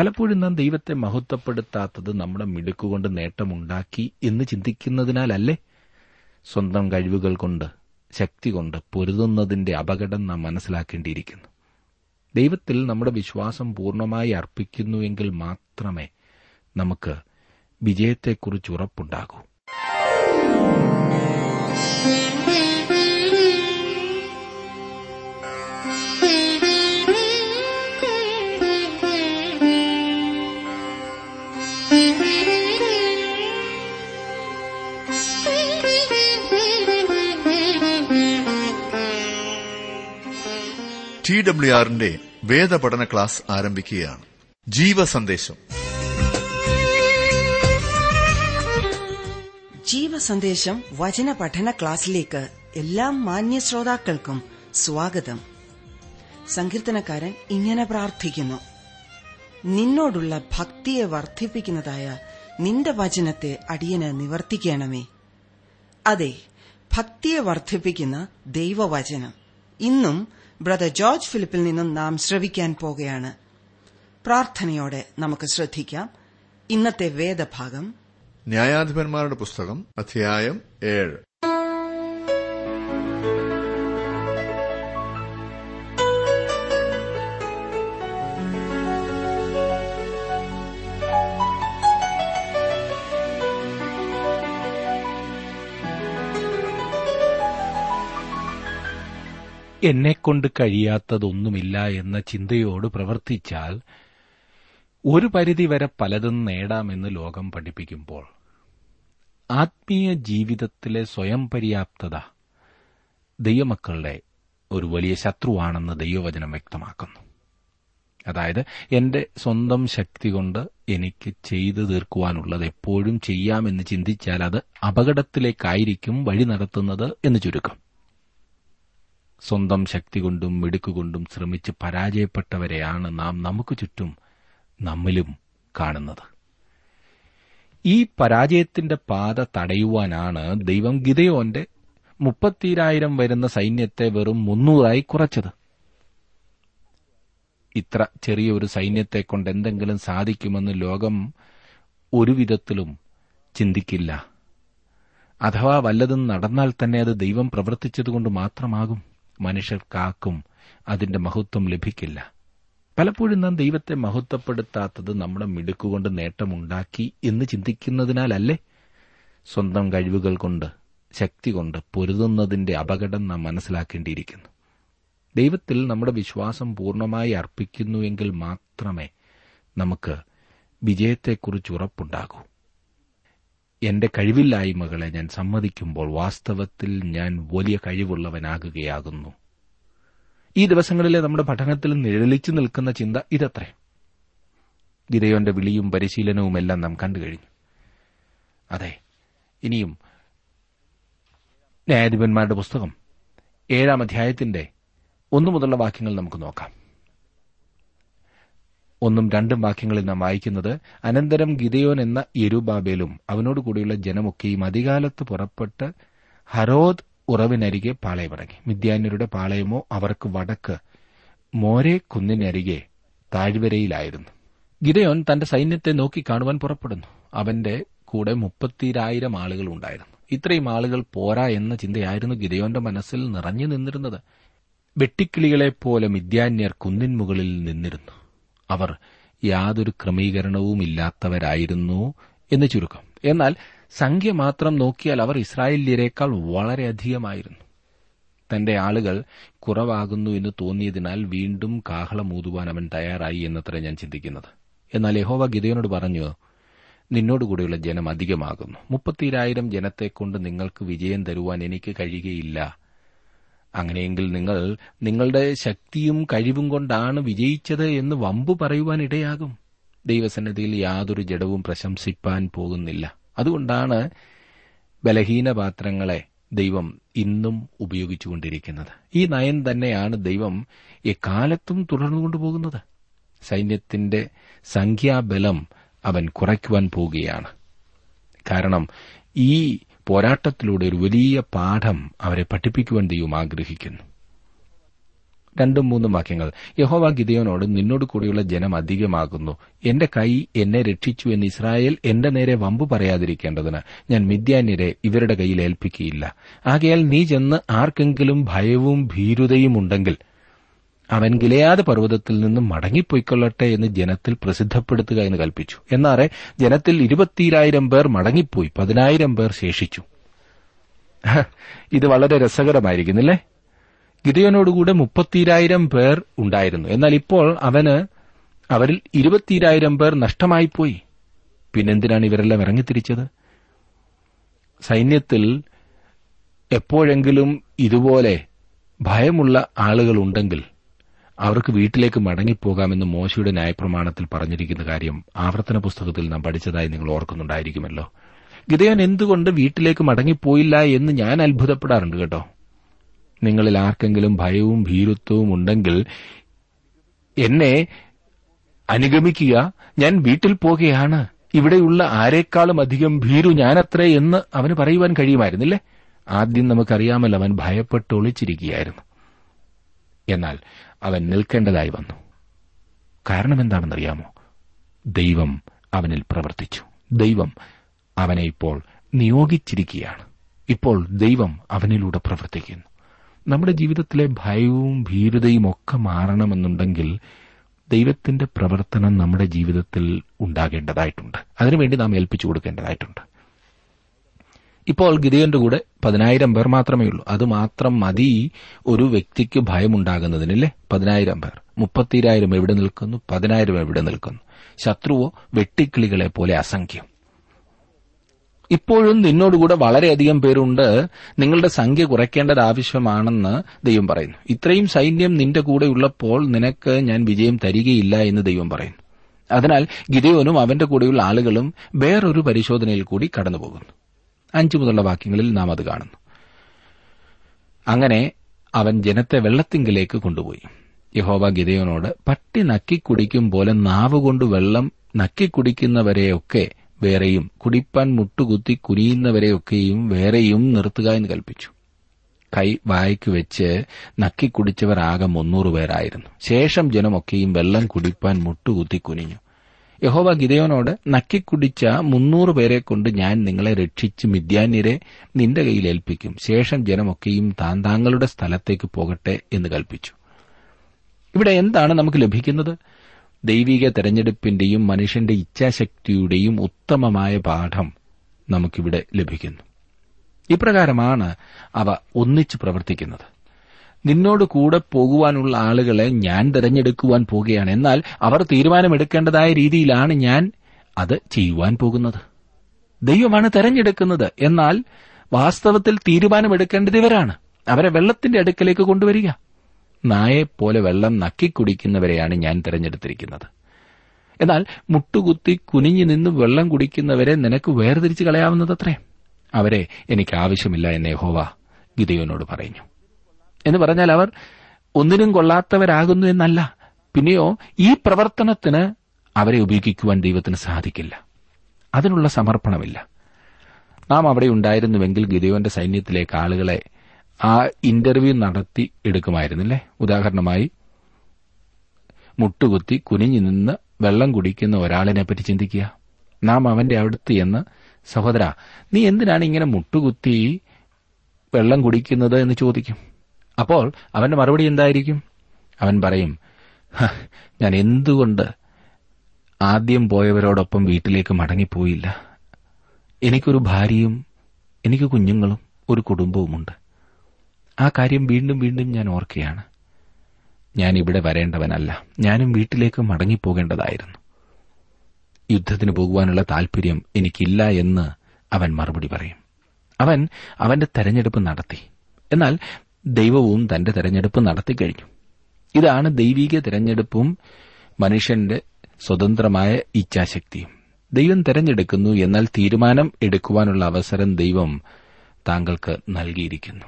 പലപ്പോഴും നാം ദൈവത്തെ മഹത്വപ്പെടുത്താത്തത് നമ്മുടെ മിടുക്കുകൊണ്ട് നേട്ടമുണ്ടാക്കി എന്ന് ചിന്തിക്കുന്നതിനാലല്ലേ? സ്വന്തം കഴിവുകൾ കൊണ്ട്, ശക്തി കൊണ്ട് പൊരുതുന്നതിന്റെ അപകടം നാം മനസ്സിലാക്കേണ്ടിയിരിക്കുന്നു. ദൈവത്തിൽ നമ്മുടെ വിശ്വാസം പൂർണ്ണമായി അർപ്പിക്കുന്നുവെങ്കിൽ മാത്രമേ നമുക്ക് വിജയത്തെക്കുറിച്ച് ഉറപ്പുണ്ടാകൂ. TWRന്റെ വേദപഠന ക്ലാസ് ആരംഭിക്കുകയാണ്. ജീവസന്ദേശം. ജീവസന്ദേശം വചന പഠന ക്ലാസിലേക്ക് എല്ലാ മാന്യ ശ്രോതാക്കൾക്കും സ്വാഗതം. സങ്കീർത്തനക്കാരൻ ഇങ്ങനെ പ്രാർത്ഥിക്കുന്നു: നിന്നോടുള്ള ഭക്തിയെ വർദ്ധിപ്പിക്കുന്നതായ നിന്റെ വചനത്തെ അടിയന് നിവർത്തിക്കണമേ. അതെ, ഭക്തിയെ വർദ്ധിപ്പിക്കുന്ന ദൈവവചനം ഇന്നും ബ്രദർ ജോർജ് ഫിലിപ്പിൽ നിന്നും നാം ശ്രവിക്കാൻ പോകുകയാണ്. പ്രാർത്ഥനയോടെ നമുക്ക് ശ്രദ്ധിക്കാം. ഇന്നത്തെ വേദഭാഗം ന്യായാധിപന്മാരുടെ പുസ്തകം അധ്യായം 7. എന്നെക്കൊണ്ട് കഴിയാത്തതൊന്നുമില്ല എന്ന ചിന്തയോട് പ്രവർത്തിച്ചാൽ ഒരു പരിധിവരെ പലതും നേടാമെന്ന് ലോകം പഠിപ്പിക്കുമ്പോൾ ആത്മീയ ജീവിതത്തിലെ സ്വയം പര്യാപ്തത ദൈവമക്കളുടെ ഒരു വലിയ ശത്രുവാണെന്ന് ദൈവവചനം വ്യക്തമാക്കുന്നു. അതായത്, എന്റെ സ്വന്തം ശക്തി കൊണ്ട് എനിക്ക് ചെയ്തു തീർക്കുവാനുള്ളത് എപ്പോഴും ചെയ്യാമെന്ന് ചിന്തിച്ചാൽ അത് അപകടത്തിലേക്കായിരിക്കും വഴി നടത്തുന്നത് എന്ന് ചുരുക്കം. സ്വന്തം ശക്തി കൊണ്ടും മിടുക്കുകൊണ്ടും ശ്രമിച്ച് പരാജയപ്പെട്ടവരെയാണ് നാം നമുക്ക് ചുറ്റും നമ്മിലും കാണുന്നത്. ഈ പരാജയത്തിന്റെ പാത തടയുവാനാണ് ദൈവം ഗിദെയോന്റെ 30,000 വരുന്ന സൈന്യത്തെ വെറും 300 കുറച്ചത്. ഇത്ര ചെറിയൊരു സൈന്യത്തെ കൊണ്ട് എന്തെങ്കിലും സാധിക്കുമെന്ന് ലോകം ഒരു വിധത്തിലും ചിന്തിക്കില്ല. അഥവാ വല്ലതും നടന്നാൽ തന്നെ അത് ദൈവം പ്രവർത്തിച്ചതുകൊണ്ട് മാത്രമാകും. മനുഷ്യർക്കാക്കും അതിന്റെ മഹത്വം ലഭിക്കില്ല. പലപ്പോഴും നാം ദൈവത്തെ മഹത്വപ്പെടുത്താത്തത് നമ്മുടെ മിടുക്കുകൊണ്ട് നേട്ടമുണ്ടാക്കി എന്ന് ചിന്തിക്കുന്നതിനാലല്ലേ? സ്വന്തം കഴിവുകൾ കൊണ്ട്, ശക്തി കൊണ്ട് പൊരുതുന്നതിന്റെ അപകടം നാം മനസ്സിലാക്കേണ്ടിയിരിക്കുന്നു. ദൈവത്തിൽ നമ്മുടെ വിശ്വാസം പൂർണ്ണമായി അർപ്പിക്കുന്നുവെങ്കിൽ മാത്രമേ നമുക്ക് വിജയത്തെക്കുറിച്ച് ഉറപ്പുണ്ടാകൂ. എന്റെ കഴിവില്ലായ്മകളെ ഞാൻ സമ്മതിക്കുമ്പോൾ വാസ്തവത്തിൽ ഞാൻ വലിയ കഴിവുള്ളവനാകുകയാകുന്നു. ഈ ദിവസങ്ങളിലെ നമ്മുടെ പഠനത്തിൽ നിഴലിച്ചു നിൽക്കുന്ന ചിന്ത ഇതത്രേ. ഗിദെയോന്റെ വിളിയും പരിശീലനവുമെല്ലാം നാം കണ്ടുകഴിഞ്ഞു. അതെ, ഇനിയും ന്യായാധിപന്മാരുടെ പുസ്തകം 7 അധ്യായത്തിന്റെ 1 മുതലുള്ള വാക്യങ്ങൾ നമുക്ക് നോക്കാം. 1-2 വാക്യങ്ങളിൽ നാം വായിക്കുന്നത്: അനന്തരം ഗിദെയോൻ എന്ന യെരുബ്ബാബേലും അവനോട് കൂടിയുള്ള ജനമൊക്കെയും അധികാലത്ത് പുറപ്പെട്ട് ഹരോദ് ഉറവിനരികെ പാളയമടങ്ങി. മിദ്യാന്യരുടെ പാളയമോ അവർക്ക് വടക്ക് മോരെ കുന്നിനരികെ താഴ്വരയിലായിരുന്നു. ഗിദെയോൻ തന്റെ സൈന്യത്തെ നോക്കിക്കാണുവാൻ പുറപ്പെടുന്നു. അവന്റെ കൂടെ 30,000 ആളുകൾ ഉണ്ടായിരുന്നു. ഇത്രയും ആളുകൾ പോരാ എന്ന ചിന്തയായിരുന്നു ഗിദെയോന്റെ മനസ്സിൽ നിറഞ്ഞു നിന്നിരുന്നത്. വെട്ടിക്കിളികളെപ്പോലെ മിദ്യാന്യർ കുന്നിൻ മുകളിൽ നിന്നിരുന്നു. അവർ യാതൊരു ക്രമീകരണവുമില്ലാത്തവരായിരുന്നു എന്ന് ചുരുക്കം. എന്നാൽ സംഖ്യ മാത്രം നോക്കിയാൽ അവർ ഇസ്രായേല്യരെക്കാൾ വളരെയധികമായിരുന്നു. തന്റെ ആളുകൾ കുറവാകുന്നു എന്ന് തോന്നിയതിനാൽ വീണ്ടും കാഹളമൂതുവാൻ അവൻ തയ്യാറായി എന്നത്ര ഞാൻ ചിന്തിക്കുന്നത്. എന്നാൽ യഹോവ ഗിദെയോനോട് പറഞ്ഞു, നിന്നോടുകൂടിയുള്ള ജനം അധികമാകുന്നു. 30,000 ജനത്തെക്കൊണ്ട് നിങ്ങൾക്ക് വിജയം തരുവാൻ എനിക്ക് കഴിയുകയില്ല. അങ്ങനെയെങ്കിൽ നിങ്ങളുടെ ശക്തിയും കഴിവും കൊണ്ടാണ് വിജയിച്ചത് എന്ന് വമ്പു പറയുവാനിടയാകും. ദൈവസന്നിധിയിൽ യാതൊരു ജഡവും പ്രശംസിപ്പാൻ പോകുന്നില്ല. അതുകൊണ്ടാണ് ബലഹീനപാത്രങ്ങളെ ദൈവം ഇന്നും ഉപയോഗിച്ചുകൊണ്ടിരിക്കുന്നത്. ഈ നയം തന്നെയാണ് ദൈവം എക്കാലത്തും തുടർന്നുകൊണ്ടുപോകുന്നത്. സൈന്യത്തിന്റെ സംഖ്യാബലം അവൻ കുറയ്ക്കുവാൻ പോവുകയാണ്. കാരണം ഈ പോരാട്ടത്തിലൂടെ ഒരു വലിയ പാഠം അവരെ പഠിപ്പിക്കുവാൻ ദൈവം ആഗ്രഹിക്കുന്നു. രണ്ടും മൂന്നും വാക്യങ്ങൾ. യഹോവ ഗിദെയോനോട്, നിന്നോട് കൂടിയുള്ള ജനം അധികമാകുന്നു, എന്റെ കൈ എന്നെ രക്ഷിച്ചു എന്ന് ഇസ്രായേൽ എന്റെ നേരെ വമ്പു പറയാതിരിക്കേണ്ടതിന് ഞാൻ മിദ്യാന്യരെ ഇവരുടെ കയ്യിൽ ഏൽപ്പിക്കുകയില്ല. ആകയാൽ നീ ചെന്ന് ആർക്കെങ്കിലും ഭയവും ഭീരുതയും ഉണ്ടെങ്കിൽ അവൻ ഗിലെയാദ് പർവ്വതത്തിൽ നിന്നും മടങ്ങിപ്പോയിക്കൊള്ളട്ടെ എന്ന് ജനത്തിൽ പ്രസിദ്ധപ്പെടുത്തുക എന്ന് കൽപ്പിച്ചു. എന്നാറെ ജനത്തിൽ 20,000 പേർ മടങ്ങിപ്പോയി, 10,000 പേർ ശേഷിച്ചു. ഇത് വളരെ രസകരമായിരിക്കുന്നില്ലേ? ഗിദെയോനോടുകൂടെ 30,000 പേർ ഉണ്ടായിരുന്നു. എന്നാൽ ഇപ്പോൾ അവരിൽ 20,000 പേർ നഷ്ടമായിപ്പോയി. പിന്നെന്തിനാണ് ഇവരെല്ലാം ഇറങ്ങിത്തിരിച്ചത്? സൈന്യത്തിൽ എപ്പോഴെങ്കിലും ഇതുപോലെ ഭയമുള്ള ആളുകളുണ്ടെങ്കിൽ അവർക്ക് വീട്ടിലേക്ക് മടങ്ങിപ്പോകാമെന്ന് മോശയുടെ ന്യായപ്രമാണത്തിൽ പറഞ്ഞിരിക്കുന്ന കാര്യം ആവർത്തന പുസ്തകത്തിൽ നാം പഠിച്ചതായി നിങ്ങൾ ഓർക്കുന്നുണ്ടായിരിക്കുമല്ലോ. ഗിദെയോൻ എന്തുകൊണ്ട് വീട്ടിലേക്ക് മടങ്ങിപ്പോയില്ല എന്ന് ഞാൻ അത്ഭുതപ്പെടാറുണ്ട് കേട്ടോ. നിങ്ങളിൽ ആർക്കെങ്കിലും ഭയവും ഭീരുത്വവും ഉണ്ടെങ്കിൽ എന്നെ അനുഗമിക്കുക, ഞാൻ വീട്ടിൽ പോകുകയാണ്, ഇവിടെയുള്ള ആരെക്കാളും അധികം ഭീരു ഞാനത്രേ എന്ന് അവന് പറയുവാൻ കഴിയുമായിരുന്നില്ലേ? ആദ്യം നമുക്കറിയാമല്ലോ അവൻ ഭയപ്പെട്ട് ഒളിച്ചിരിക്കുകയായിരുന്നു. എന്നാൽ അവൻ നിൽക്കേണ്ടതായി വന്നു. കാരണം എന്താണെന്നറിയാമോ? ദൈവം അവനിൽ പ്രവർത്തിച്ചു. ദൈവം അവനെ ഇപ്പോൾ നിയോഗിച്ചിരിക്കുകയാണ്. ഇപ്പോൾ ദൈവം അവനിലൂടെ പ്രവർത്തിക്കുന്നു. നമ്മുടെ ജീവിതത്തിലെ ഭയവും ഭീരുതയും ഒക്കെ മാറണമെന്നുണ്ടെങ്കിൽ ദൈവത്തിന്റെ പ്രവർത്തനം നമ്മുടെ ജീവിതത്തിൽ ഉണ്ടാകേണ്ടതായിട്ടുണ്ട്. അതിനുവേണ്ടി നാം ഏൽപ്പിച്ചു കൊടുക്കേണ്ടതായിട്ടുണ്ട്. ഇപ്പോൾ ഗിദെയോന്റെ കൂടെ 10,000 പേർ മാത്രമേ ഉള്ളൂ. അതുമാത്രം മതി ഒരു വ്യക്തിക്ക് ഭയമുണ്ടാകുന്നതിനല്ലേ? 10,000 പേർ. 30,000 എവിടെ നിൽക്കുന്നു? 10,000 എവിടെ നിൽക്കുന്നു? ശത്രുവോ വെട്ടിക്കിളികളെ പോലെ അസംഖ്യം. ഇപ്പോഴും നിന്നോടുകൂടെ വളരെയധികം പേരുണ്ട്, നിങ്ങളുടെ സംഖ്യ കുറയ്ക്കേണ്ടത് ആവശ്യമാണെന്ന് ദൈവം പറയുന്നു. ഇത്രയും സൈന്യം നിന്റെ കൂടെ ഉള്ളപ്പോൾ നിനക്ക് ഞാൻ വിജയം തരികയില്ല എന്ന് ദൈവം പറയുന്നു. അതിനാൽ ഗിദെയോനും അവന്റെ കൂടെയുള്ള ആളുകളും വേറൊരു പരിശോധനയിൽ കൂടി കടന്നുപോകുന്നു. 5 മുതലുള്ള വാക്യങ്ങളിൽ നാം അത് കാണുന്നു. അങ്ങനെ അവൻ ജനത്തെ വെള്ളത്തിങ്കിലേക്ക് കൊണ്ടുപോയി. യഹോവ ഗിദെയോനോട്, പട്ടി നക്കിക്കുടിക്കും പോലെ നാവുകൊണ്ട് വെള്ളം നക്കിക്കുടിക്കുന്നവരെയൊക്കെ വേറെയും കുടിപ്പാൻ മുട്ടുകുത്തി കുനിയുന്നവരെയൊക്കെയും വേറെയും നിർത്തുക എന്ന് കൽപ്പിച്ചു. കൈ വായ്ക്ക് വെച്ച് നക്കിക്കുടിച്ചവർ ആകെ 300 പേരായിരുന്നു. ശേഷം ജനമൊക്കെയും വെള്ളം കുടിപ്പാൻ മുട്ടുകുത്തി കുനിഞ്ഞു. യഹോവ ഗിദെയോനോട്, നക്കിക്കുടിച്ച 300 പേരെ കൊണ്ട് ഞാൻ നിങ്ങളെ രക്ഷിച്ച് മിദ്യാന്യരെ നിന്റെ കയ്യിൽ ഏൽപ്പിക്കും, ശേഷം ജനമൊക്കെയും താന്താങ്ങളുടെ സ്ഥലത്തേക്ക് പോകട്ടെ എന്ന് കൽപ്പിച്ചു. ഇവിടെ എന്താണ് നമുക്ക് ലഭിക്കുന്നത്? ദൈവിക തെരഞ്ഞെടുപ്പിന്റെയും മനുഷ്യന്റെ ഇച്ഛാശക്തിയുടെയും ഉത്തമമായ പാഠം നമുക്കിവിടെ ലഭിക്കുന്നു. ഇപ്രകാരമാണ് അവ ഒന്നിച്ചു പ്രവർത്തിക്കുന്നത്. നിന്നോട് കൂടെ പോകുവാനുള്ള ആളുകളെ ഞാൻ തെരഞ്ഞെടുക്കുവാൻ പോകുകയാണ്. എന്നാൽ അവർ തീരുമാനമെടുക്കേണ്ടതായ രീതിയിലാണ് ഞാൻ അത് ചെയ്യുവാൻ പോകുന്നത്. ദൈവമാണ് തെരഞ്ഞെടുക്കുന്നത്. എന്നാൽ വാസ്തവത്തിൽ തീരുമാനമെടുക്കേണ്ടത് ഇവരാണ്. അവരെ വെള്ളത്തിന്റെ അടുക്കലേക്ക് കൊണ്ടുവരിക. നായെപ്പോലെ വെള്ളം നക്കിക്കുടിക്കുന്നവരെയാണ് ഞാൻ തെരഞ്ഞെടുത്തിരിക്കുന്നത്. എന്നാൽ മുട്ടുകുത്തി കുനിഞ്ഞു നിന്ന് വെള്ളം കുടിക്കുന്നവരെ നിനക്ക് വേർതിരിച്ച് കളയാവുന്നതത്രേ. അവരെ എനിക്ക് ആവശ്യമില്ല എന്ന് യഹോവ ഗിദെയോനോട് പറഞ്ഞു. എന്ന് പറഞ്ഞാൽ അവർ ഒന്നിനും കൊള്ളാത്തവരാകുന്നു എന്നല്ല. പിന്നെയോ ഈ പ്രവർത്തനത്തിന് അവരെ ഉപയോഗിക്കുവാൻ ദൈവത്തിന് സാധിക്കില്ല. അതിനുള്ള സമർപ്പണമില്ല. നാം അവിടെ ഉണ്ടായിരുന്നുവെങ്കിൽ ഗിദെയോന്റെ സൈന്യത്തിലേക്ക് ആളുകളെ ആ ഇന്റർവ്യൂ നടത്തി എടുക്കുമായിരുന്നില്ലേ? ഉദാഹരണമായി മുട്ടുകുത്തി കുനിഞ്ഞു നിന്ന് വെള്ളം കുടിക്കുന്ന ഒരാളിനെപ്പറ്റി ചിന്തിക്കുക. നാം അവന്റെ അടുത്ത് എന്ന്, സഹോദരാ, നീ എന്തിനാണ് ഇങ്ങനെ മുട്ടുകുത്തി വെള്ളം കുടിക്കുന്നത് എന്ന് ചോദിക്കും. അപ്പോൾ അവന്റെ മറുപടി എന്തായിരിക്കും? അവൻ പറയും, ഞാൻ എന്തുകൊണ്ട് ആദ്യം പോയവരോടൊപ്പം വീട്ടിലേക്ക് മടങ്ങിപ്പോയില്ല? എനിക്കൊരു ഭാര്യയും എനിക്ക് കുഞ്ഞുങ്ങളും ഒരു കുടുംബവുമുണ്ട്. ആ കാര്യം വീണ്ടും വീണ്ടും ഞാൻ ഓർക്കുകയാണ്. ഞാൻ ഇവിടെ വരേണ്ടവനല്ല. ഞാനും വീട്ടിലേക്ക് മടങ്ങിപ്പോകേണ്ടതായിരുന്നു. യുദ്ധത്തിന് പോകുവാനുള്ള താൽപര്യം എനിക്കില്ല എന്ന് അവൻ മറുപടി പറയും. അവൻ അവന്റെ തെരഞ്ഞെടുപ്പ് നടത്തി. എന്നാൽ ദൈവവും തന്റെ തെരഞ്ഞെടുപ്പ് നടത്തിക്കഴിഞ്ഞു. ഇതാണ് ദൈവിക തെരഞ്ഞെടുപ്പും മനുഷ്യന്റെ സ്വതന്ത്രമായ ഇച്ഛാശക്തിയും. ദൈവം തെരഞ്ഞെടുക്കുന്നു. എന്നാൽ തീരുമാനം എടുക്കുവാനുള്ള അവസരം ദൈവം താങ്കൾക്ക് നൽകിയിരിക്കുന്നു.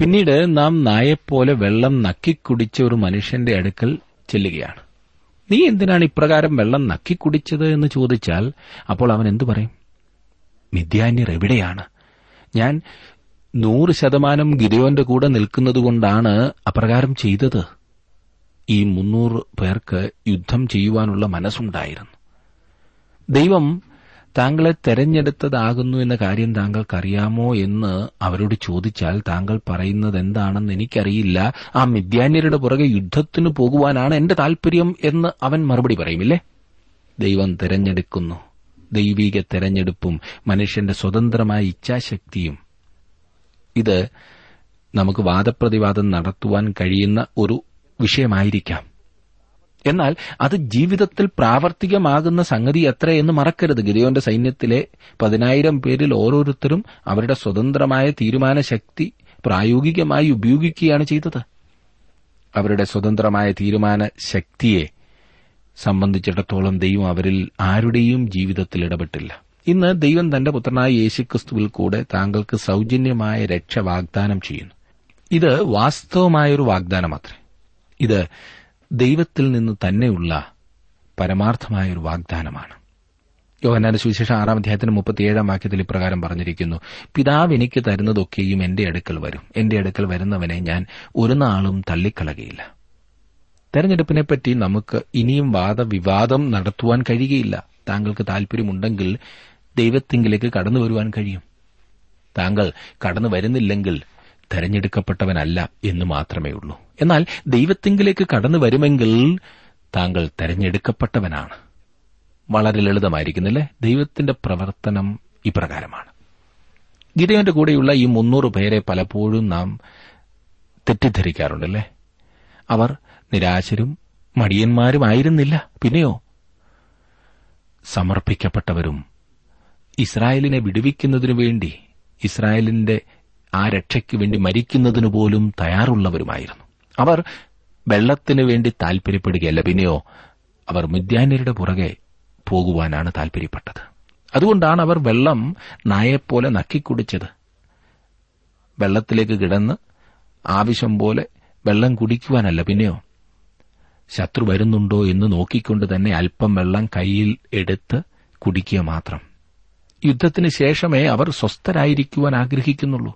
പിന്നീട് നാം നായെപ്പോലെ വെള്ളം നക്കിക്കുടിച്ച ഒരു മനുഷ്യന്റെ അടുക്കൽ ചെല്ലുകയാണ്. നീ എന്തിനാണ് ഇപ്രകാരം വെള്ളം നക്കിക്കുടിച്ചത് എന്ന് ചോദിച്ചാൽ അപ്പോൾ അവൻ എന്തു പറയും? മിദ്യാന്യർ എവിടെയാണ്? ഞാൻ 100% ഗിദെയോന്റെ കൂടെ നിൽക്കുന്നതുകൊണ്ടാണ് അപ്രകാരം ചെയ്തത്. ഈ 300 പേർക്ക് യുദ്ധം ചെയ്യുവാനുള്ള മനസ്സുണ്ടായിരുന്നു. ദൈവം താങ്കളെ തെരഞ്ഞെടുത്തതാകുന്നു എന്ന കാര്യം താങ്കൾക്കറിയാമോ എന്ന് അവരോട് ചോദിച്ചാൽ താങ്കൾ പറയുന്നത് എന്താണെന്ന് എനിക്കറിയില്ല, ആ മിദ്യാന്യരുടെ പുറകെ യുദ്ധത്തിന് പോകുവാനാണ് എന്റെ താൽപര്യം എന്ന് അവൻ മറുപടി പറയുമില്ലേ? ദൈവം തെരഞ്ഞെടുക്കുന്നു. ദൈവീക തെരഞ്ഞെടുപ്പും മനുഷ്യന്റെ സ്വതന്ത്രമായ ഇച്ഛാശക്തിയും ഇത് നമുക്ക് വാദപ്രതിവാദം നടത്തുവാൻ കഴിയുന്ന ഒരു വിഷയമായിരിക്കാം. എന്നാൽ അത് ജീവിതത്തിൽ പ്രാവർത്തികമാകുന്ന സംഗതി എത്രയെന്ന് മറക്കരുത്. ഗിദെയോന്റെ സൈന്യത്തിലെ 10,000 പേരിൽ ഓരോരുത്തരും അവരുടെ സ്വതന്ത്രമായ തീരുമാന ശക്തി പ്രായോഗികമായി ഉപയോഗിക്കുകയാണ് ചെയ്തത്. അവരുടെ സ്വതന്ത്രമായ തീരുമാന ശക്തിയെ സംബന്ധിച്ചിടത്തോളം ദൈവം അവരിൽ ആരുടെയും ജീവിതത്തിൽ ഇടപെട്ടില്ല. ഇന്ന് ദൈവം തന്റെ പുത്രനായ യേശുക്രിസ്തുവിൽ കൂടെ താങ്കൾക്ക് സൌജന്യമായ രക്ഷ വാഗ്ദാനം ചെയ്യുന്നു. ഇത് വാസ്തവമായൊരു വാഗ്ദാനം മാത്രമേ, ഇത് ദൈവത്തിൽ നിന്ന് തന്നെയുള്ള പരമാർത്ഥമായൊരു വാഗ്ദാനമാണ്. യോഹന്നാന്റെ സുവിശേഷം 6:37 ഇപ്രകാരം പറഞ്ഞിരിക്കുന്നു: പിതാവ് എനിക്ക് തരുന്നതൊക്കെയും എന്റെ അടുക്കൽ വരും, എന്റെ അടുക്കൽ വരുന്നവനെ ഞാൻ ഒരു നാളും തള്ളിക്കളകയില്ല. തെരഞ്ഞെടുപ്പിനെപ്പറ്റി നമുക്ക് ഇനിയും വാദവിവാദം നടത്തുവാൻ കഴിയുകയില്ല. താങ്കൾക്ക് താൽപര്യമുണ്ടെങ്കിൽ ദൈവത്തിങ്കിലേക്ക് കടന്നു വരുവാൻ കഴിയും. താങ്കൾ കടന്നു വരുന്നില്ലെങ്കിൽ തെരഞ്ഞെടുക്കപ്പെട്ടവനല്ല എന്ന് മാത്രമേ ഉള്ളൂ. എന്നാൽ ദൈവത്തിങ്കിലേക്ക് കടന്നു വരുമെങ്കിൽ താങ്കൾ തെരഞ്ഞെടുക്കപ്പെട്ടവനാണ്. വളരെ ലളിതമായിരിക്കുന്നില്ലേ? ദൈവത്തിന്റെ പ്രവർത്തനം ഇപ്രകാരമാണ്. ഗിദെയോന്റെ കൂടെയുള്ള ഈ 300 പേരെ പലപ്പോഴും നാം തെറ്റിദ്ധരിക്കാറുണ്ടല്ലേ? അവർ നിരാശരും മടിയന്മാരുമായിരുന്നില്ല, പിന്നെയോ സമർപ്പിക്കപ്പെട്ടവരും. ഇസ്രായേലിനെ വിടുവിക്കുന്നതിനു വേണ്ടി, ഇസ്രായേലിന്റെ ആ രക്ഷയ്ക്കു വേണ്ടി മരിക്കുന്നതിനു പോലും തയ്യാറുള്ളവരുമായിരുന്നു. അവർ വെള്ളത്തിനു വേണ്ടി താൽപര്യപ്പെടുകയല്ല, പിന്നെയോ അവർ മിദ്യാന്യരുടെ പുറകെ പോകുവാനാണ് താൽപര്യപ്പെട്ടത്. അതുകൊണ്ടാണ് അവർ വെള്ളം നായെപ്പോലെ നക്കിക്കുടിച്ചത്. വെള്ളത്തിലേക്ക് കിടന്ന് ആവശ്യം പോലെ വെള്ളം കുടിക്കുവാനല്ല, പിന്നെയോ ശത്രു വരുന്നുണ്ടോ എന്ന് നോക്കിക്കൊണ്ട് തന്നെ അല്പം വെള്ളം കൈയിൽ എടുത്ത് കുടിക്കുക മാത്രം. യുദ്ധത്തിന് ശേഷമേ അവർ സ്വസ്ഥരായിരിക്കുവാൻ ആഗ്രഹിക്കുന്നുള്ളൂ.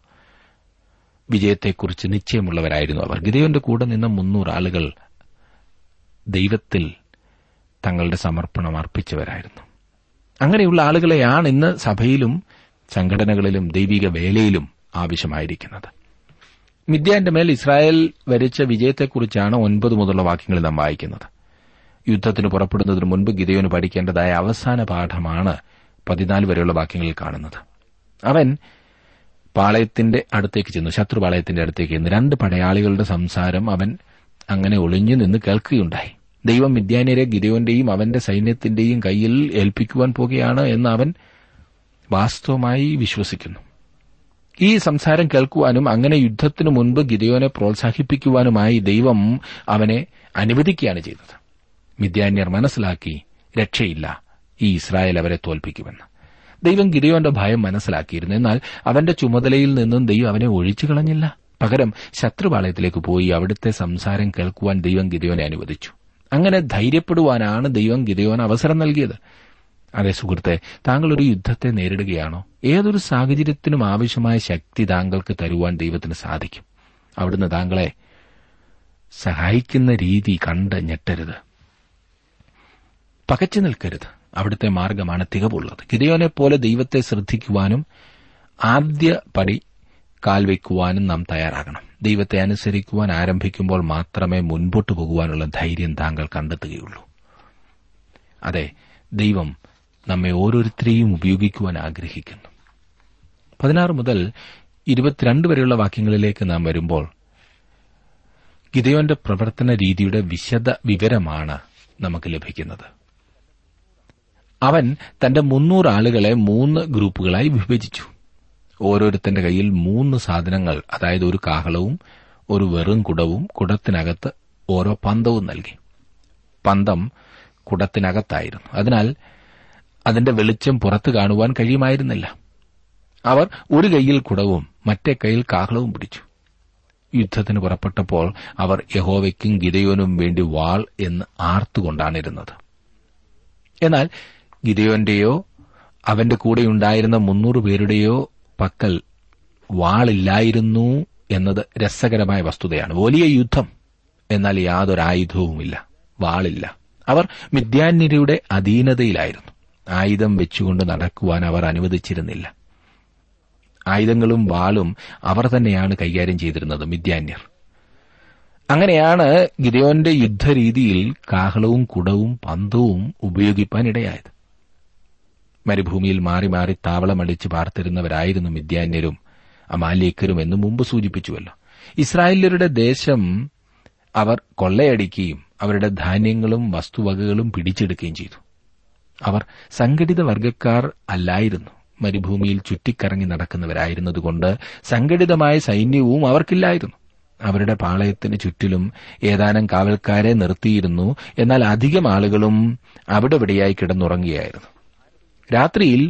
വിജയത്തെക്കുറിച്ച് നിശ്ചയമുള്ളവരായിരുന്നു അവർ. ഗിദെയോന്റെ കൂടെ നിന്ന 300 ആളുകൾ ദൈവത്തിൽ തങ്ങളുടെ സമർപ്പണം അർപ്പിച്ചവരായിരുന്നു. അങ്ങനെയുള്ള ആളുകളെയാണ് ഇന്ന് സഭയിലും സംഘടനകളിലും ദൈവിക വേലയിലും ആവശ്യമായിരിക്കുന്നത്. മിദ്യാന്റെ മേൽ ഇസ്രായേൽ വരിച്ച വിജയത്തെക്കുറിച്ചാണ് 9 മുതലുള്ള വാക്യങ്ങളിൽ നാം വായിക്കുന്നത്. യുദ്ധത്തിന് പുറപ്പെടുന്നതിന് മുൻപ് ഗിദെയോന് പഠിക്കേണ്ടതായ അവസാന പാഠമാണ് 14 വരെയുള്ള വാക്യങ്ങളിൽ കാണുന്നത്. അവൻ പാളയത്തിന്റെ അടുത്തേക്ക് ചെന്നു, ശത്രു പാളയത്തിന്റെ അടുത്തേക്ക് ചെന്നു. 2 പടയാളികളുടെ സംസാരം അവൻ അങ്ങനെ ഒളിഞ്ഞു നിന്ന് കേൾക്കുകയുണ്ടായി. ദൈവം മിദ്യാന്യരെ ഗിദെയോന്റെയും അവന്റെ സൈന്യത്തിന്റെയും കയ്യിൽ ഏൽപ്പിക്കുവാൻ പോകുകയാണ് എന്ന് അവൻ വാസ്തവമായി വിശ്വസിക്കുന്നു. ഈ സംസാരം കേൾക്കുവാനും അങ്ങനെ യുദ്ധത്തിനു മുൻപ് ഗിദെയോനെ പ്രോത്സാഹിപ്പിക്കുവാനുമായി ദൈവം അവനെ അനുവദിക്കുകയാണ് ചെയ്തത്. മിദ്യാന്യർ മനസ്സിലാക്കി രക്ഷയില്ല, ഈ ഇസ്രായേൽ അവരെ തോൽപ്പിക്കുമെന്ന്. ദൈവം ഗിദെയോന്റെ ഭയം മനസ്സിലാക്കിയിരുന്നു. എന്നാൽ അവന്റെ ചുമതലയിൽ നിന്നും ദൈവം അവനെ ഒഴിച്ചു കളഞ്ഞില്ല. പകരം ശത്രുപാളയത്തിലേക്ക് പോയി അവിടുത്തെ സംസാരം കേൾക്കുവാൻ ദൈവം ഗിദെയോനെ അനുവദിച്ചു. അങ്ങനെ ധൈര്യപ്പെടുവാനാണ് ദൈവം ഗിദെയോന് അവസരം നൽകിയത്. അതേ സുഹൃത്തെ, താങ്കളൊരു യുദ്ധത്തെ നേരിടുകയാണോ? ഏതൊരു സാഹചര്യത്തിനും ആവശ്യമായ ശക്തി താങ്കൾക്ക് തരുവാൻ ദൈവത്തിന് സാധിക്കും. അവിടുന്ന് താങ്കളെ സഹായിക്കുന്ന രീതി കണ്ട് ഞെട്ടരുത്, പകച്ചു നിൽക്കരുത്. അവിടുത്തെ മാർഗമാണ് തികവുള്ളത്. ഗിദെയോനെപ്പോലെ ദൈവത്തെ ശ്രദ്ധിക്കുവാനും ആദ്യ പടി കാൽവെക്കുവാനും നാം തയ്യാറാകണം. ദൈവത്തെ അനുസരിക്കുവാൻ ആരംഭിക്കുമ്പോൾ മാത്രമേ മുൻപോട്ട് പോകുവാനുള്ള ധൈര്യം താങ്കൾ കണ്ടെത്തുകയുള്ളൂ. അതെ, ദൈവം നമ്മെ ഓരോരുത്തരെയും ഉപയോഗിക്കുവാൻ ആഗ്രഹിക്കുന്നു. 16 മുതൽ 22 വരെയുള്ള വാക്യങ്ങളിലേക്ക് നാം വരുമ്പോൾ ഗിദെയോന്റെ പ്രവർത്തന രീതിയുടെ വിശദ വിവരമാണ് നമുക്ക് ലഭിക്കുന്നത്. അവൻ തന്റെ 300 ആളുകളെ 3 ഗ്രൂപ്പുകളായി വിഭജിച്ചു. ഓരോരുത്തന്റെ കയ്യിൽ 3 സാധനങ്ങൾ, അതായത് ഒരു കാഹളവും ഒരു വെറും കുടവും കുടത്തിനകത്ത് ഓരോ പന്തവും നൽകി. പന്തം കുടത്തിനകത്തായിരുന്നു, അതിനാൽ അതിന്റെ വെളിച്ചം പുറത്തു കാണുവാൻ കഴിയുമായിരുന്നില്ല. അവർ ഒരു കൈയിൽ കുടവും മറ്റേ കൈയിൽ കാഹളവും പിടിച്ചു. യുദ്ധത്തിന് പുറപ്പെട്ടപ്പോൾ അവർ യഹോവയ്ക്കും ഗിദെയോനും വേണ്ടി വാൾ എന്ന് ആർത്തുകൊണ്ടാണിരുന്നത്. എന്നാൽ ഗിദെയോന്റെയോ അവന്റെ കൂടെയുണ്ടായിരുന്ന 300 പേരുടെയോ പക്കൽ വാളില്ലായിരുന്നു എന്നത് രസകരമായ വസ്തുതയാണ്. വലിയ യുദ്ധം, എന്നാൽ യാതൊരായുധവുമില്ല, വാളില്ല. അവർ മിദ്യാന്യരുടെ അധീനതയിലായിരുന്നു. ആയുധം വെച്ചുകൊണ്ട് നടക്കുവാൻ അവർ അനുവദിച്ചിരുന്നില്ല. ആയുധങ്ങളും വാളും അവർ തന്നെയാണ് കൈകാര്യം ചെയ്തിരുന്നത്, മിദ്യാന്യർ. അങ്ങനെയാണ് ഗിദെയോന്റെ യുദ്ധരീതിയിൽ കാഹളവും കുടവും പന്തവും ഉപയോഗിപ്പാൻ ഇടയായത്. മരുഭൂമിയിൽ മാറി മാറി താവളമടിച്ച് പാർത്തിരുന്നവരായിരുന്നു മിദ്യാന്യരും അമാലേക്കരും എന്ന് മുമ്പ് സൂചിപ്പിച്ചുവല്ലോ. ഇസ്രായേലരുടെ ദേശം അവർ കൊള്ളയടിക്കുകയും അവരുടെ ധാന്യങ്ങളും വസ്തുവകകളും പിടിച്ചെടുക്കുകയും ചെയ്തു. അവർ സംഘടിത വർഗ്ഗക്കാർ അല്ലായിരുന്നു. മരുഭൂമിയിൽ ചുറ്റിക്കറങ്ങി നടക്കുന്നവരായിരുന്നതുകൊണ്ട് സംഘടിതമായ സൈന്യവും അവർക്കില്ലായിരുന്നു. അവരുടെ പാളയത്തിന് ചുറ്റിലും ഏതാനും കാവൽക്കാരെ നിർത്തിയിരുന്നു. എന്നാൽ അധികം ആളുകളും അവിടെവിടെയായി കിടന്നുറങ്ങുകയായിരുന്നു. രാത്രിയിൽ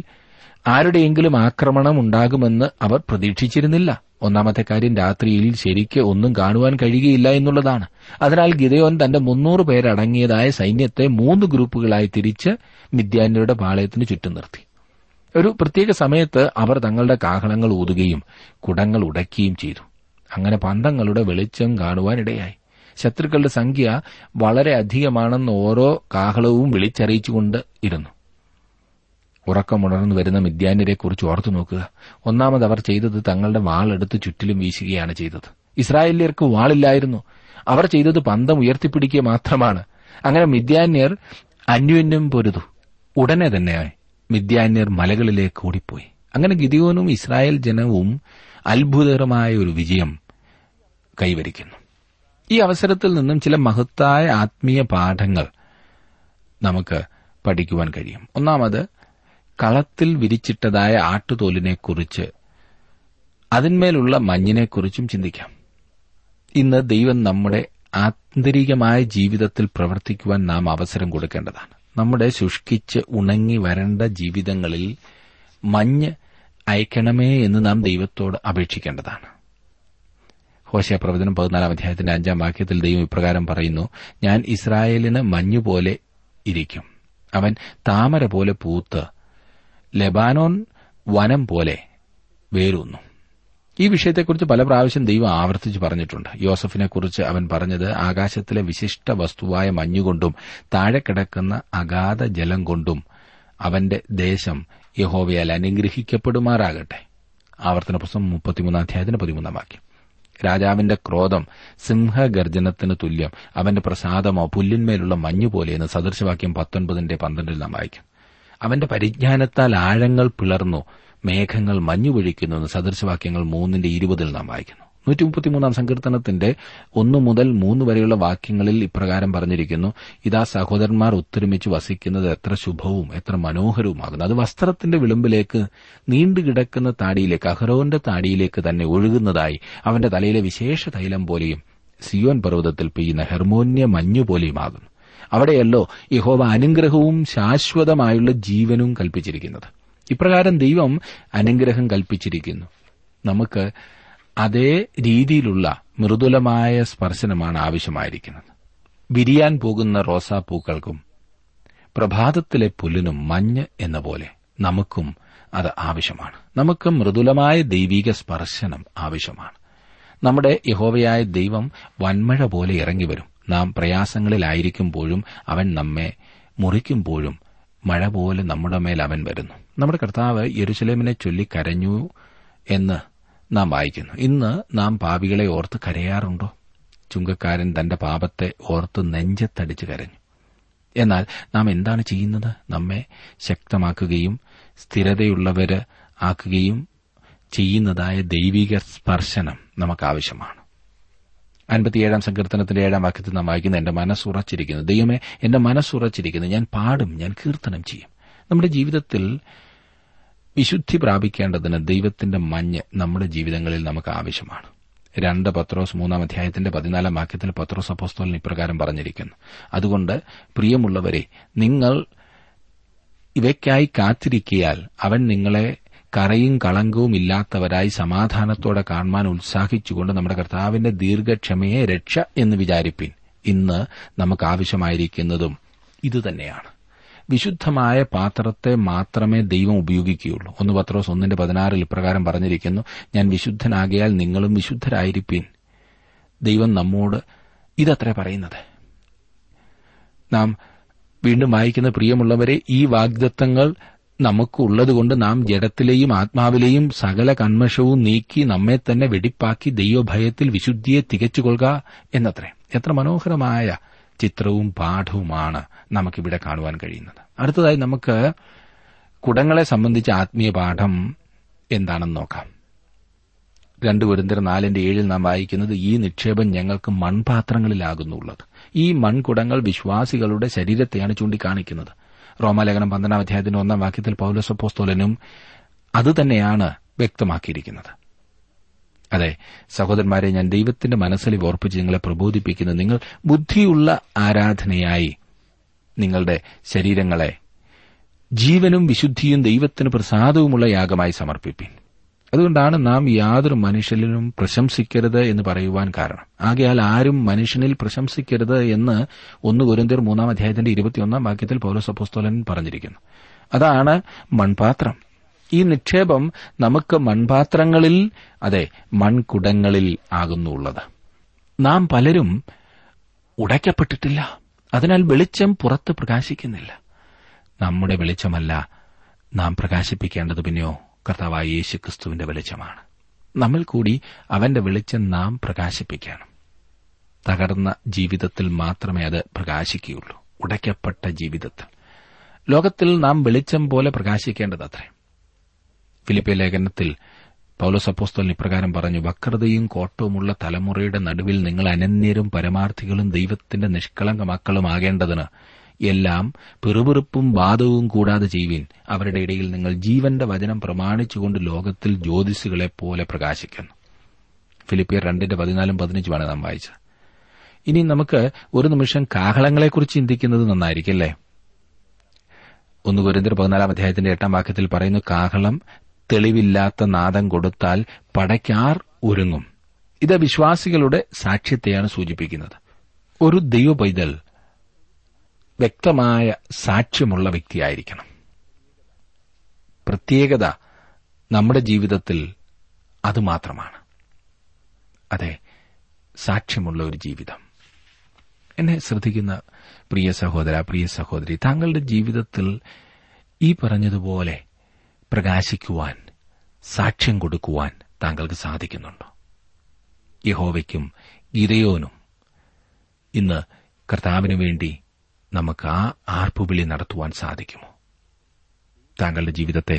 ആരുടെയെങ്കിലും ആക്രമണം ഉണ്ടാകുമെന്ന് അവർ പ്രതീക്ഷിച്ചിരുന്നില്ല. ഒന്നാമത്തെ കാര്യം, രാത്രിയിൽ ശരിക്ക് ഒന്നും കാണുവാൻ കഴിയുകയില്ല എന്നുള്ളതാണ്. അതിനാൽ ഗിദെയോൻ തന്റെ 300 പേരടങ്ങിയതായ സൈന്യത്തെ 3 ഗ്രൂപ്പുകളായി തിരിച്ച് മിദ്യാന്യരുടെ പാളയത്തിന് ചുറ്റും നിർത്തി. ഒരു പ്രത്യേക സമയത്ത് അവർ തങ്ങളുടെ കാഹളങ്ങൾ ഊതുകയും കുടങ്ങൾ ഉടയ്ക്കുകയും ചെയ്തു. അങ്ങനെ പന്തങ്ങളുടെ വെളിച്ചം കാണുവാനിടയായി. ശത്രുക്കളുടെ സംഖ്യ വളരെ അധികമാണെന്ന് ഓരോ കാഹളവും വിളിച്ചറിയിച്ചുകൊണ്ട് ഇരുന്നു. ഉറക്കമുണർന്നു വരുന്ന മിദ്യാന്യരെക്കുറിച്ച് ഓർത്തു നോക്കുക. ഒന്നാമത് അവർ ചെയ്തത് തങ്ങളുടെ വാളെടുത്ത് ചുറ്റിലും വീശുകയാണ് ചെയ്തത്. ഇസ്രായേല്യർക്ക് വാളില്ലായിരുന്നു. അവർ ചെയ്തത് പന്തം ഉയർത്തിപ്പിടിക്കുക മാത്രമാണ്. അങ്ങനെ മിദ്യാന്യർ അന്യോന്യം പൊരുതു. ഉടനെ തന്നെ മിദ്യാന്യർ മലകളിലേക്ക് ഓടിപ്പോയി. അങ്ങനെ ഗിദെയോനും ഇസ്രായേൽ ജനവും അത്ഭുതകരമായ ഒരു വിജയം കൈവരിക്കുന്നു. ഈ അവസരത്തിൽ നിന്നും ചില മഹത്തായ ആത്മീയ പാഠങ്ങൾ നമുക്ക് പഠിക്കുവാൻ കഴിയും. ഒന്നാമത്, കളത്തിൽ വിരിച്ചിട്ടതായ ആട്ടുതോലിനെക്കുറിച്ച്, അതിന്മേലുള്ള മഞ്ഞിനെക്കുറിച്ചും ചിന്തിക്കാം. ഇന്ന് ദൈവം നമ്മുടെ ആന്തരികമായ ജീവിതത്തിൽ പ്രവർത്തിക്കുവാൻ നാം അവസരം കൊടുക്കേണ്ടതാണ്. നമ്മുടെ ശുഷ്കിച്ച് ഉണങ്ങി വരേണ്ട ജീവിതങ്ങളിൽ മഞ്ഞ് അയക്കണമേ എന്ന് നാം ദൈവത്തോട് അപേക്ഷിക്കേണ്ടതാണ്. ഹോശേയ പ്രവചനം 14:5 ദൈവം ഇപ്രകാരം പറയുന്നു: ഞാൻ ഇസ്രായേലിന് മഞ്ഞുപോലെ ഇരിക്കും, അവൻ താമര പോലെ പൂത്ത് ലെബാനോൻ വനം പോലെ വേരൂന്നു. ഈ വിഷയത്തെക്കുറിച്ച് പല പ്രാവശ്യം ദൈവം ആവർത്തിച്ച് പറഞ്ഞിട്ടുണ്ട്. യോസഫിനെക്കുറിച്ച് അവൻ പറഞ്ഞത് ആകാശത്തിലെ വിശിഷ്ട വസ്തുവായ മഞ്ഞുകൊണ്ടും താഴെ കിടക്കുന്ന അഗാധ ജലം കൊണ്ടും അവന്റെ ദേശം യഹോവയാൽ അനുഗ്രഹിക്കപ്പെടുമാറാകട്ടെ. ആവർത്തനപുസ്തകം 33:13. രാജാവിന്റെ ക്രോധം സിംഹഗർജനത്തിന് തുല്യം, അവന്റെ പ്രസാദമോ പുല്ലിന്മേലുള്ള മഞ്ഞുപോലെയെന്ന് സദൃശവാക്യം 19:12 നാം വായിക്കും. അവന്റെ പരിജ്ഞാനത്താൽ ആഴങ്ങൾ പിളർന്നു, മേഘങ്ങൾ മഞ്ഞുപൊഴിക്കുന്നുവെന്ന് സദൃശവാക്യങ്ങൾ 3:20 നാം വായിക്കുന്നു. 133 സങ്കീർത്തനത്തിന്റെ 1 മുതൽ 3 വരെയുള്ള വാക്യങ്ങളിൽ ഇപ്രകാരം പറഞ്ഞിരിക്കുന്നു: ഇതാ സഹോദരന്മാർ ഒത്തൊരുമിച്ച് വസിക്കുന്നത് എത്ര ശുഭവും എത്ര മനോഹരവുമാകുന്നു, അത് വസ്ത്രത്തിന്റെ വിളിമ്പിലേക്ക്, നീണ്ടുകിടക്കുന്ന താടിയിലേക്ക്, അഹരോന്റെ താടിയിലേക്ക് തന്നെ ഒഴുകുന്നതായി, അവന്റെ തലയിലെ വിശേഷ തൈലം പോലെയും സിയോൻ പർവ്വതത്തിൽ പെയ്യുന്ന ഹെർമോന്യ മഞ്ഞുപോലെയുമാകുന്നു. അവിടെയല്ലോ യഹോവ അനുഗ്രഹവും ശാശ്വതമായുള്ള ജീവനും കൽപ്പിച്ചിരിക്കുന്നത്. ഇപ്രകാരം ദൈവം അനുഗ്രഹം കൽപ്പിച്ചിരിക്കുന്നു. നമുക്ക് അതേ രീതിയിലുള്ള മൃദുലമായ സ്പർശനമാണ് ആവശ്യമായിരിക്കുന്നത്. വിരിയാൻ പോകുന്ന റോസാപ്പൂക്കൾക്കും പ്രഭാതത്തിലെ പുല്ലിനും മഞ്ഞ് എന്ന പോലെ നമുക്കും അത് ആവശ്യമാണ്. നമുക്ക് മൃദുലമായ ദൈവിക സ്പർശനം ആവശ്യമാണ്. നമ്മുടെ യഹോവയായ ദൈവം വന്മഴ പോലെ ഇറങ്ങിവരും. നാം പ്രയാസങ്ങളിലായിരിക്കുമ്പോഴും അവൻ നമ്മെ മുറിക്കുമ്പോഴും മഴ പോലെ നമ്മുടെ മേൽ അവൻ വരുന്നു. നമ്മുടെ കർത്താവ് യെരുശലേമിനെ ചൊല്ലി കരഞ്ഞു എന്ന് നാം വായിക്കുന്നു. ഇന്ന് നാം പാപികളെ ഓർത്ത് കരയാറുണ്ടോ? ചുങ്കക്കാരൻ തന്റെ പാപത്തെ ഓർത്ത് നെഞ്ചത്തടിച്ച് കരഞ്ഞു. എന്നാൽ നാം എന്താണ് ചെയ്യുന്നത്? നമ്മെ ശക്തമാക്കുകയും സ്ഥിരതയുള്ളവര് ആക്കുകയും ചെയ്യുന്നതായ ദൈവിക സ്പർശനം നമുക്കാവശ്യമാണ്. 57:7 നാം വായിക്കുന്നത്: എന്റെ മനസ്സുറച്ചിരിക്കുന്നു, ദൈവമേ എന്റെ മനസ്സുറച്ചിരിക്കുന്നു, ഞാൻ പാടും, ഞാൻ കീർത്തനം ചെയ്യും. നമ്മുടെ ജീവിതത്തിൽ വിശുദ്ധി പ്രാപിക്കേണ്ടതിന് ദൈവത്തിന്റെ മഞ്ഞ് നമ്മുടെ ജീവിതങ്ങളിൽ നമുക്ക് ആവശ്യമാണ്. 2 പത്രോസ് 3:14 പത്രോസ് അപ്പോസ്തലൻ ഇപ്രകാരം പറഞ്ഞിരിക്കുന്നു: അതുകൊണ്ട് പ്രിയമുള്ളവരെ, നിങ്ങൾ ഇവയ്ക്കായി കാത്തിരിക്കയാൽ അവൻ നിങ്ങളെ കറയും കളങ്കവും ഇല്ലാത്തവരായി സമാധാനത്തോടെ കാണുവാൻ ഉത്സാഹിച്ചുകൊണ്ട് നമ്മുടെ കർത്താവിന്റെ ദീർഘക്ഷമയെ രക്ഷ എന്ന് വിചാരിപ്പിൻ. ഇന്ന് നമുക്ക് ആവശ്യമായിരിക്കുന്നതും ഇതുതന്നെയാണ്. വിശുദ്ധമായ പാത്രത്തെ മാത്രമേ ദൈവം ഉപയോഗിക്കുകയുള്ളൂ. 1 പത്രോസ് 1:16 ഇപ്രകാരം പറഞ്ഞിരിക്കുന്നു, ഞാൻ വിശുദ്ധനാകയാൽ നിങ്ങളും വിശുദ്ധരായിരിപ്പീൻ. ദൈവം നമ്മോട് ഇതത്രേ പറയുന്നത്. നാം വീണ്ടും വായിക്കുന്ന പ്രിയമുള്ളവരെ, ഈ വാഗ്ദത്തങ്ങൾ നമുക്കുള്ളതുകൊണ്ട് നാം ജഡത്തിലെയും ആത്മാവിലെയും സകല കന്മഷവും നീക്കി നമ്മെ തന്നെ വെടിപ്പാക്കി ദൈവഭയത്തിൽ വിശുദ്ധിയെ തികച്ചുകൊള്ളുക എന്നത്രേ. എത്ര മനോഹരമായ ചിത്രവും പാഠവുമാണ് നമുക്കിവിടെ കാണുവാൻ കഴിയുന്നത്. അടുത്തതായി നമുക്ക് കുടങ്ങളെ സംബന്ധിച്ച ആത്മീയ പാഠം എന്താണെന്ന് നോക്കാം. 2 കൊരിന്ത്യർ 4:7 നാം വായിക്കുന്നത്, ഈ നിക്ഷേപം ഞങ്ങൾക്ക് മൺപാത്രങ്ങളിലാകുന്നുള്ളത്. ഈ മൺകുടങ്ങൾ വിശ്വാസികളുടെ ശരീരത്തെയാണ് ചൂണ്ടിക്കാണിക്കുന്നത്. റോമാലേഖനം 12:1 പൗലോസ് അപ്പോസ്തലനും അതുതന്നെയാണ് വ്യക്തമാക്കിയിരിക്കുന്നത്. അതെ സഹോദരന്മാരെ, ഞാൻ ദൈവത്തിന്റെ മനസ്സലിവ് ഓർപ്പിച്ച് നിങ്ങളെ പ്രബോധിപ്പിക്കുന്നു, നിങ്ങൾ ബുദ്ധിയുള്ള ആരാധനയായി നിങ്ങളുടെ ശരീരങ്ങളെ ജീവനും വിശുദ്ധിയും ദൈവത്തിന് പ്രസാദവുമുള്ള യാഗമായി സമർപ്പിപ്പിൻ. അതുകൊണ്ടാണ് നാം യാതൊരു മനുഷ്യനിലും പ്രശംസിക്കരുത് എന്ന് പറയുവാൻ കാരണം. ആകയാൽ ആരും മനുഷ്യനിൽ പ്രശംസിക്കരുത് എന്ന് 1 കൊരിന്ത്യർ 3:21 പൗലോസ് അപ്പോസ്തലൻ പറഞ്ഞിരിക്കുന്നു. അതാണ് മൺപാത്രം. ഈ നിക്ഷേപം നമുക്ക് മൺപാത്രങ്ങളിൽ, അതെ മൺകുടങ്ങളിൽ ആകുന്നുള്ളത്. നാം പലരും ഉടയ്ക്കപ്പെട്ടിട്ടില്ല, അതിനാൽ വെളിച്ചം പുറത്ത് പ്രകാശിക്കുന്നില്ല. നമ്മുടെ വെളിച്ചമല്ല നാം പ്രകാശിപ്പിക്കേണ്ടത്, പിന്നെയോ കർത്താവായ യേശുക്രിസ്തുവിന്റെ വെളിച്ചമാണ്. നമ്മൾ കൂടി അവന്റെ വെളിച്ചം നാം പ്രകാശിപ്പിക്കണം. തകർന്ന ജീവിതത്തിൽ മാത്രമേ അത് പ്രകാശിക്കുകയുള്ളൂ, ഉടയ്ക്കപ്പെട്ട ജീവിതത്തിൽ. ലോകത്തിൽ നാം വെളിച്ചം പോലെ പ്രകാശിക്കേണ്ടത് അത്രേ. ഫിലിപ്പിയ ലേഖനത്തിൽ പൗലോസ് അപ്പോസ്തലൻ ഇപ്രകാരം പറഞ്ഞു, വക്രതയും കോട്ടവുമുള്ള തലമുറയുടെ നടുവിൽ നിങ്ങൾ അനന്യരും പരമാർത്ഥികളും ദൈവത്തിന്റെ നിഷ്കളങ്ക മക്കളും ആകേണ്ടതിന് എല്ലാം പിറുപിറുപ്പും വാദവും കൂടാതെ ചെയ്യുവിൻ. അവരുടെ ഇടയിൽ നിങ്ങൾ ജീവന്റെ വചനം പ്രമാണിച്ചുകൊണ്ട് ലോകത്തിൽ ജ്യോതിസുകളെ പോലെ പ്രകാശിക്കുന്നു. ഫിലിപ്പിയർ 2:14-15 നാം വായിച്ചത്. ഇനി നമുക്ക് ഒരു നിമിഷം കാഹളങ്ങളെക്കുറിച്ച് ചിന്തിക്കുന്നത് നന്നായിരിക്കും അല്ലേ. 1 കൊരിന്ത്യർ 14:8 പറയുന്നു, കാഹളം തെളിവില്ലാത്ത നാദം കൊടുത്താൽ പടയ്ക്കാർ ഒരുങ്ങും. ഇത് വിശ്വാസികളുടെ സാക്ഷ്യത്തെയാണ് സൂചിപ്പിക്കുന്നത്. ഒരു ദൈവ പൈതൽ വ്യക്തമായ സാക്ഷ്യമുള്ള വ്യക്തിയായിരിക്കണം. പ്രത്യേകത നമ്മുടെ ജീവിതത്തിൽ അതുമാത്രമാണ്. അതെ, സാക്ഷ്യമുള്ള ഒരു ജീവിതം. എന്നെ ശ്രദ്ധിക്കുന്ന പ്രിയ സഹോദര, പ്രിയ സഹോദരി, താങ്കളുടെ ജീവിതത്തിൽ ഈ പറഞ്ഞതുപോലെ പ്രകാശിക്കുവാൻ, സാക്ഷ്യം കൊടുക്കുവാൻ താങ്കൾക്ക് സാധിക്കുന്നുണ്ടോ? യഹോവയ്ക്കും ഗിദെയോനും ഇന്ന് കർത്താവിനു വേണ്ടി നമുക്ക് ആ ആർപ്പുവിളി നടത്തുവാൻ സാധിക്കുമോ? താങ്കളുടെ ജീവിതത്തെ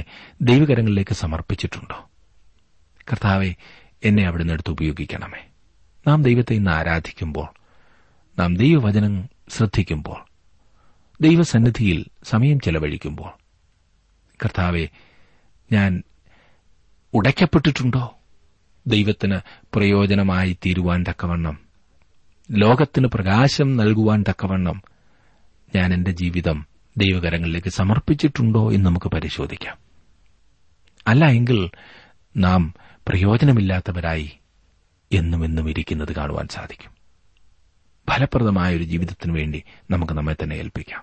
ദൈവകരങ്ങളിലേക്ക് സമർപ്പിച്ചിട്ടുണ്ടോ? കർത്താവെ, എന്നെ അവിടുന്ന് എടുത്ത് ഉപയോഗിക്കണമേ. നാം ദൈവത്തെ ഇന്ന് ആരാധിക്കുമ്പോൾ, നാം ദൈവവചനം ശ്രദ്ധിക്കുമ്പോൾ, ദൈവസന്നിധിയിൽ സമയം ചെലവഴിക്കുമ്പോൾ, കർത്താവെ, ഞാൻ ഉടയ്ക്കപ്പെട്ടിട്ടുണ്ടോ? ദൈവത്തിന് പ്രയോജനമായി തീരുവാൻ തക്കവണ്ണം, ലോകത്തിന് പ്രകാശം നൽകുവാൻ തക്കവണ്ണം ഞാൻ എന്റെ ജീവിതം ദൈവകരങ്ങളിലേക്ക് സമർപ്പിച്ചിട്ടുണ്ടോ എന്ന് നമുക്ക് പരിശോധിക്കാം. അല്ല എങ്കിൽ നാം പ്രയോജനമില്ലാത്തവരായി എന്നുമെന്നും ഇരിക്കുന്നത് കാണുവാൻ സാധിക്കും. ഫലപ്രദമായ ഒരു ജീവിതത്തിനു വേണ്ടി നമുക്ക് നമ്മെ തന്നെ ഏൽപ്പിക്കാം.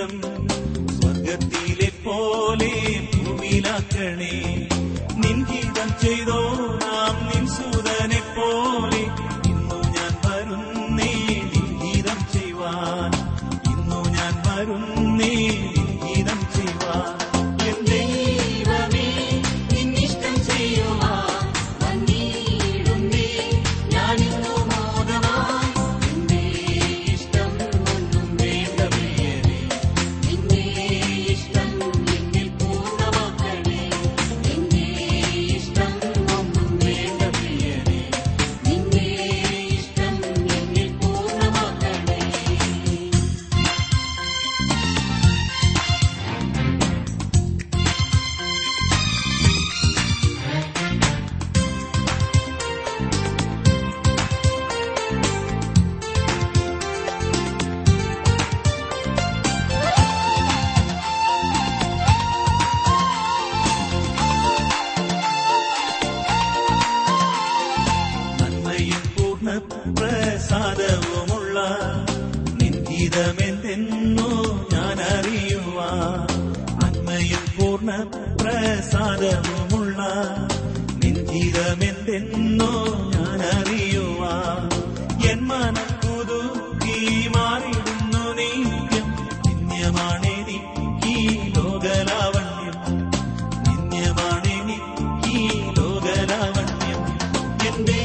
ജീവിതം സ്വർഗത്തിലെ പോലെ ഭൂമിയിലാക്കണേ. നിൻഗീതം ചെയ്തോ നാം നിൻ സൂതനെ പോലെ. ഇന്നു ഞാൻ വരുന്നേ നിൻഗീതം ചെയ്യുവാൻ, ഇന്നു ഞാൻ വരുന്നേ നിൻഗീതം ചെയ്യുവാൻ. പ്രസാദവുമുള്ള നിൻഗീതമെന്തെന്നു ഞാൻ അറിയുവാൻ, ആത്മയിൽ പൂർണ്ണ പ്രസാദവുമുള്ള നിൻഗീതമെന്തെന്നു ഞാൻ അറിയുവാൻ. എൻ മനക്കുതുകി മാറിടുന്നു നിത്യം, നിന്യമാണെനിക്കീ ലോകലാവണ്യം, നിന്യമാണെനിക്കീ ലോകലാവണ്യം. എന്റെ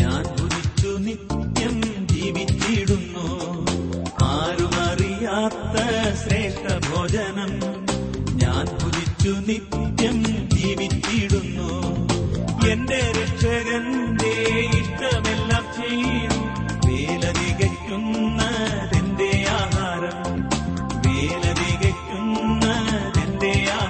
ഞാൻ കുറിച്ചു നിത്യം ജീവിച്ചിടുന്നു. ആരുമറിയാത്ത ശ്രേഷ്ഠ ഭോജനം ഞാൻ കുറിച്ചു നിത്യം ജീവിച്ചിടുന്നു. എന്റെ രക്ഷകന്റെ ഇഷ്ടമെല്ലാം ചെയ്യും, വേല തികയ്ക്കുന്നതെന്റെ ആഹാരം, വേല തികയ്ക്കുന്നതെന്റെ ആഹാരം.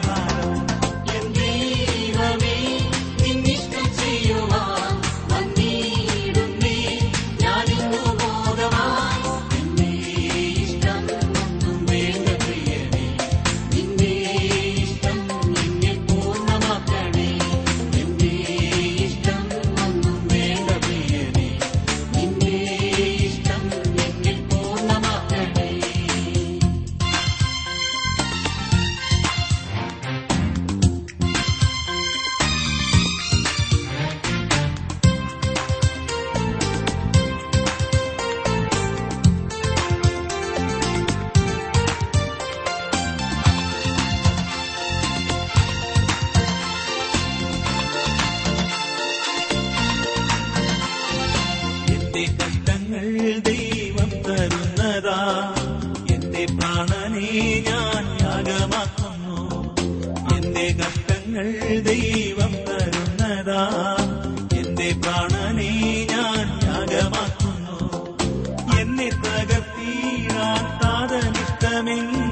കഷ്ടങ്ങൾ ദൈവം തരുന്നതാ, എന്റെ പ്രാണനെ ഞാൻ യാഗമാക്കുന്നു. എന്റെ കഷ്ടങ്ങൾ ദൈവം തരുന്നതാ, എന്റെ പ്രാണനെ ഞാൻ യാഗമാക്കുന്നു. എന്നെ തകർത്തീരാൻ താതനിഷ്ടമെന്ന്